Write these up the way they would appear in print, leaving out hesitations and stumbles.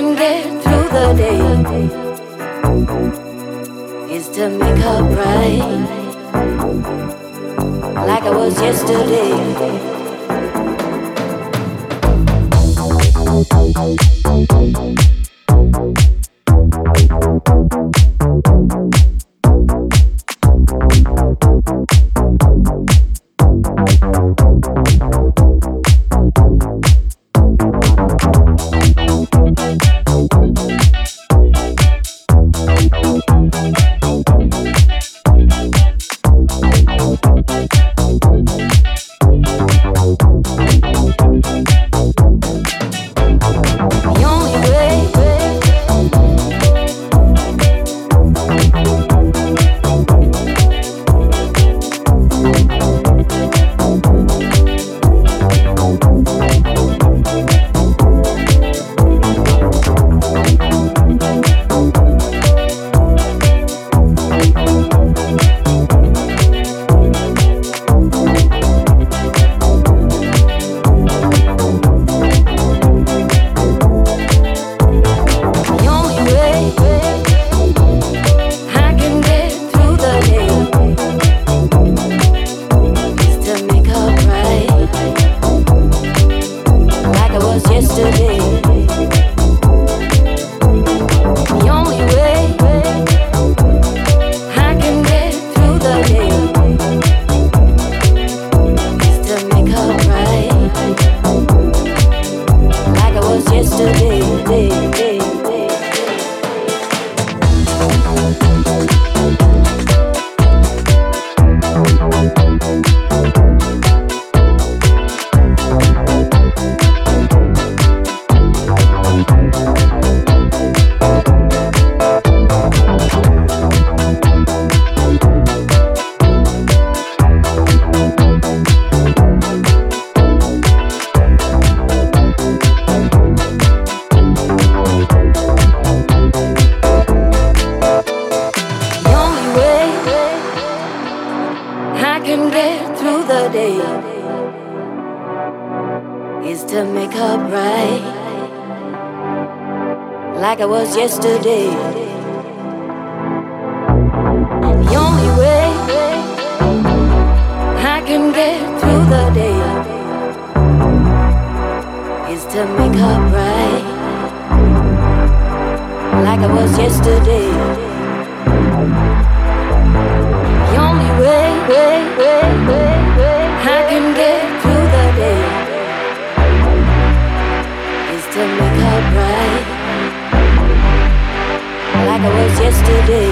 can get through the day is to make her bright, like I was yesterday. Like I was yesterday. And the only way I can get through the day is to make her bright, like I was yesterday. The only way I can get through the day is to make her bright, like I was yesterday,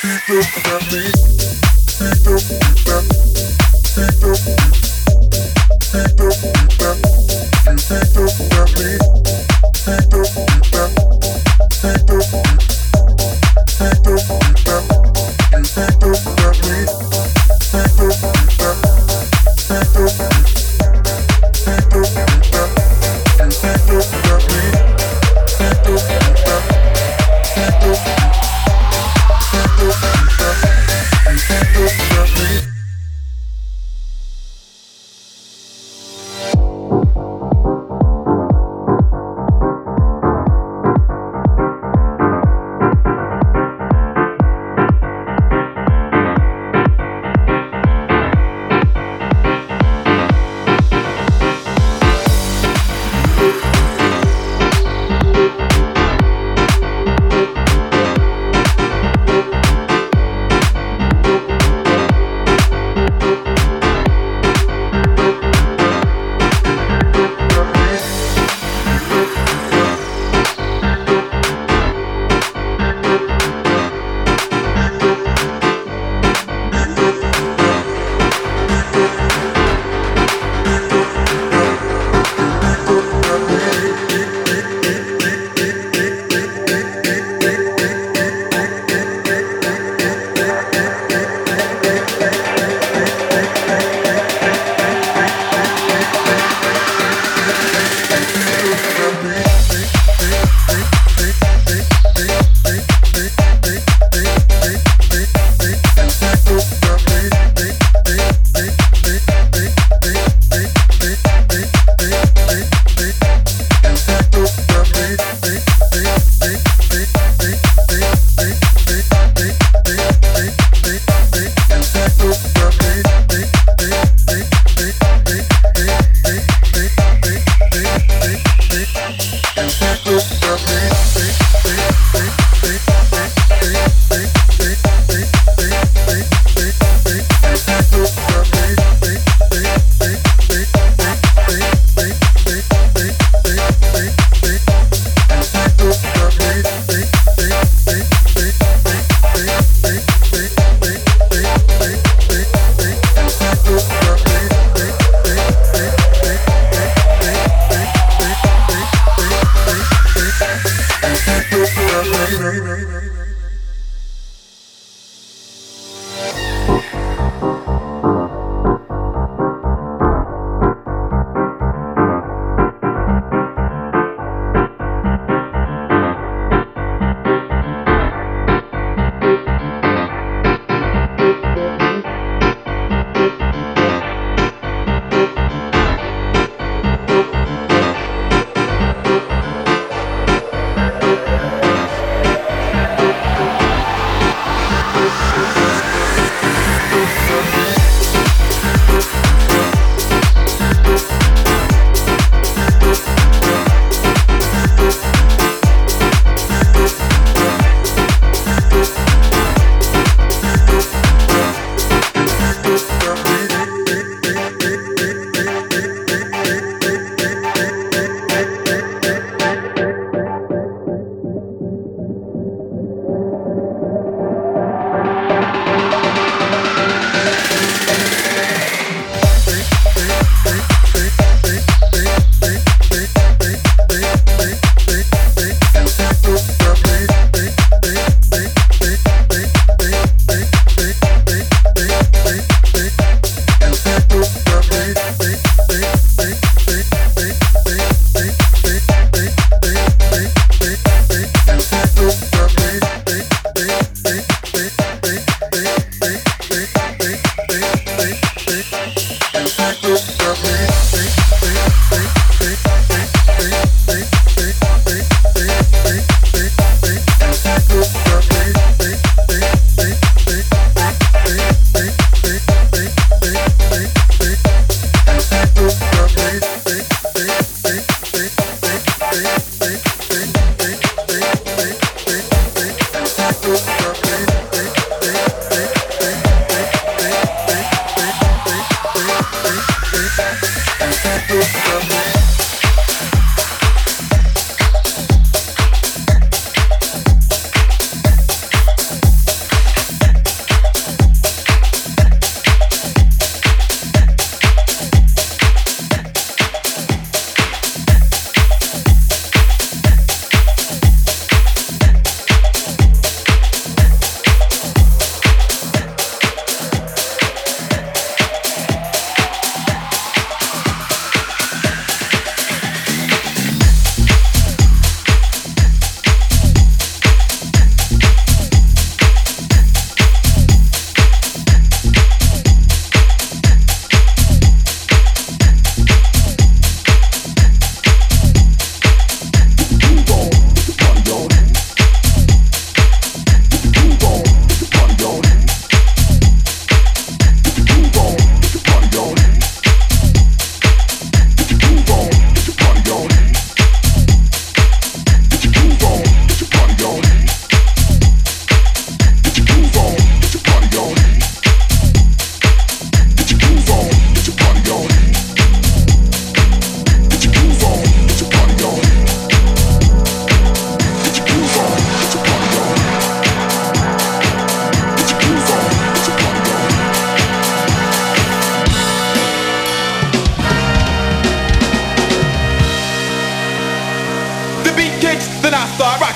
You eat up at me, eat up, eat up,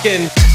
rockin'.